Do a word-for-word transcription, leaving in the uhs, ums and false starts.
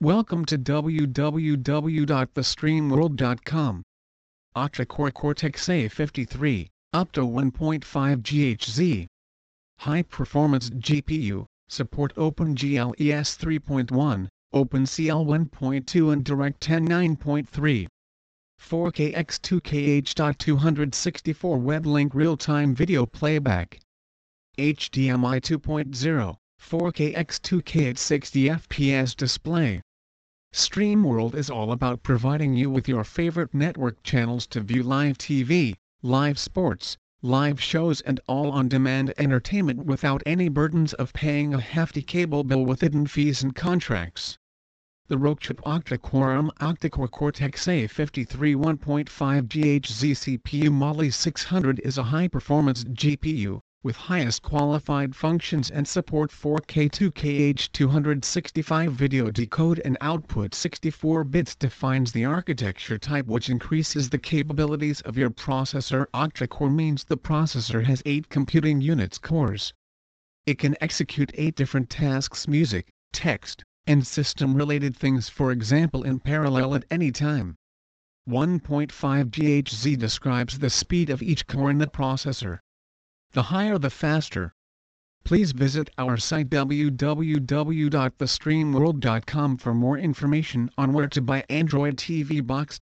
Welcome to w w w dot the stream world dot com. Octa-core Cortex A fifty-three, up to one point five gigahertz. High-performance G P U, support OpenGL E S three point one, OpenCL one point two and DirectX nine point three. four K by two K H two sixty-four Weblink real-time video playback. H D M I two point oh, four K by two K at sixty F P S display. StreamWorld is all about providing you with your favorite network channels to view live T V, live sports, live shows and all on-demand entertainment without any burdens of paying a hefty cable bill with hidden fees and contracts. The Rockchip Octa-core A M Octa-core Cortex A fifty-three one point five gigahertz C P U Mali six hundred is a high-performance G P U, with highest qualified functions and support four K by two K H two sixty-five video decode and output. Sixty-four bits defines the architecture type, which increases the capabilities of your processor. Octa-core means the processor has eight computing units cores. It can execute eight different tasks: music, text, and system-related things, for example, in parallel at any time. one point five gigahertz describes the speed of each core in the processor. The higher the faster. Please visit our site w w w dot the stream world dot com for more information on where to buy Android T V box.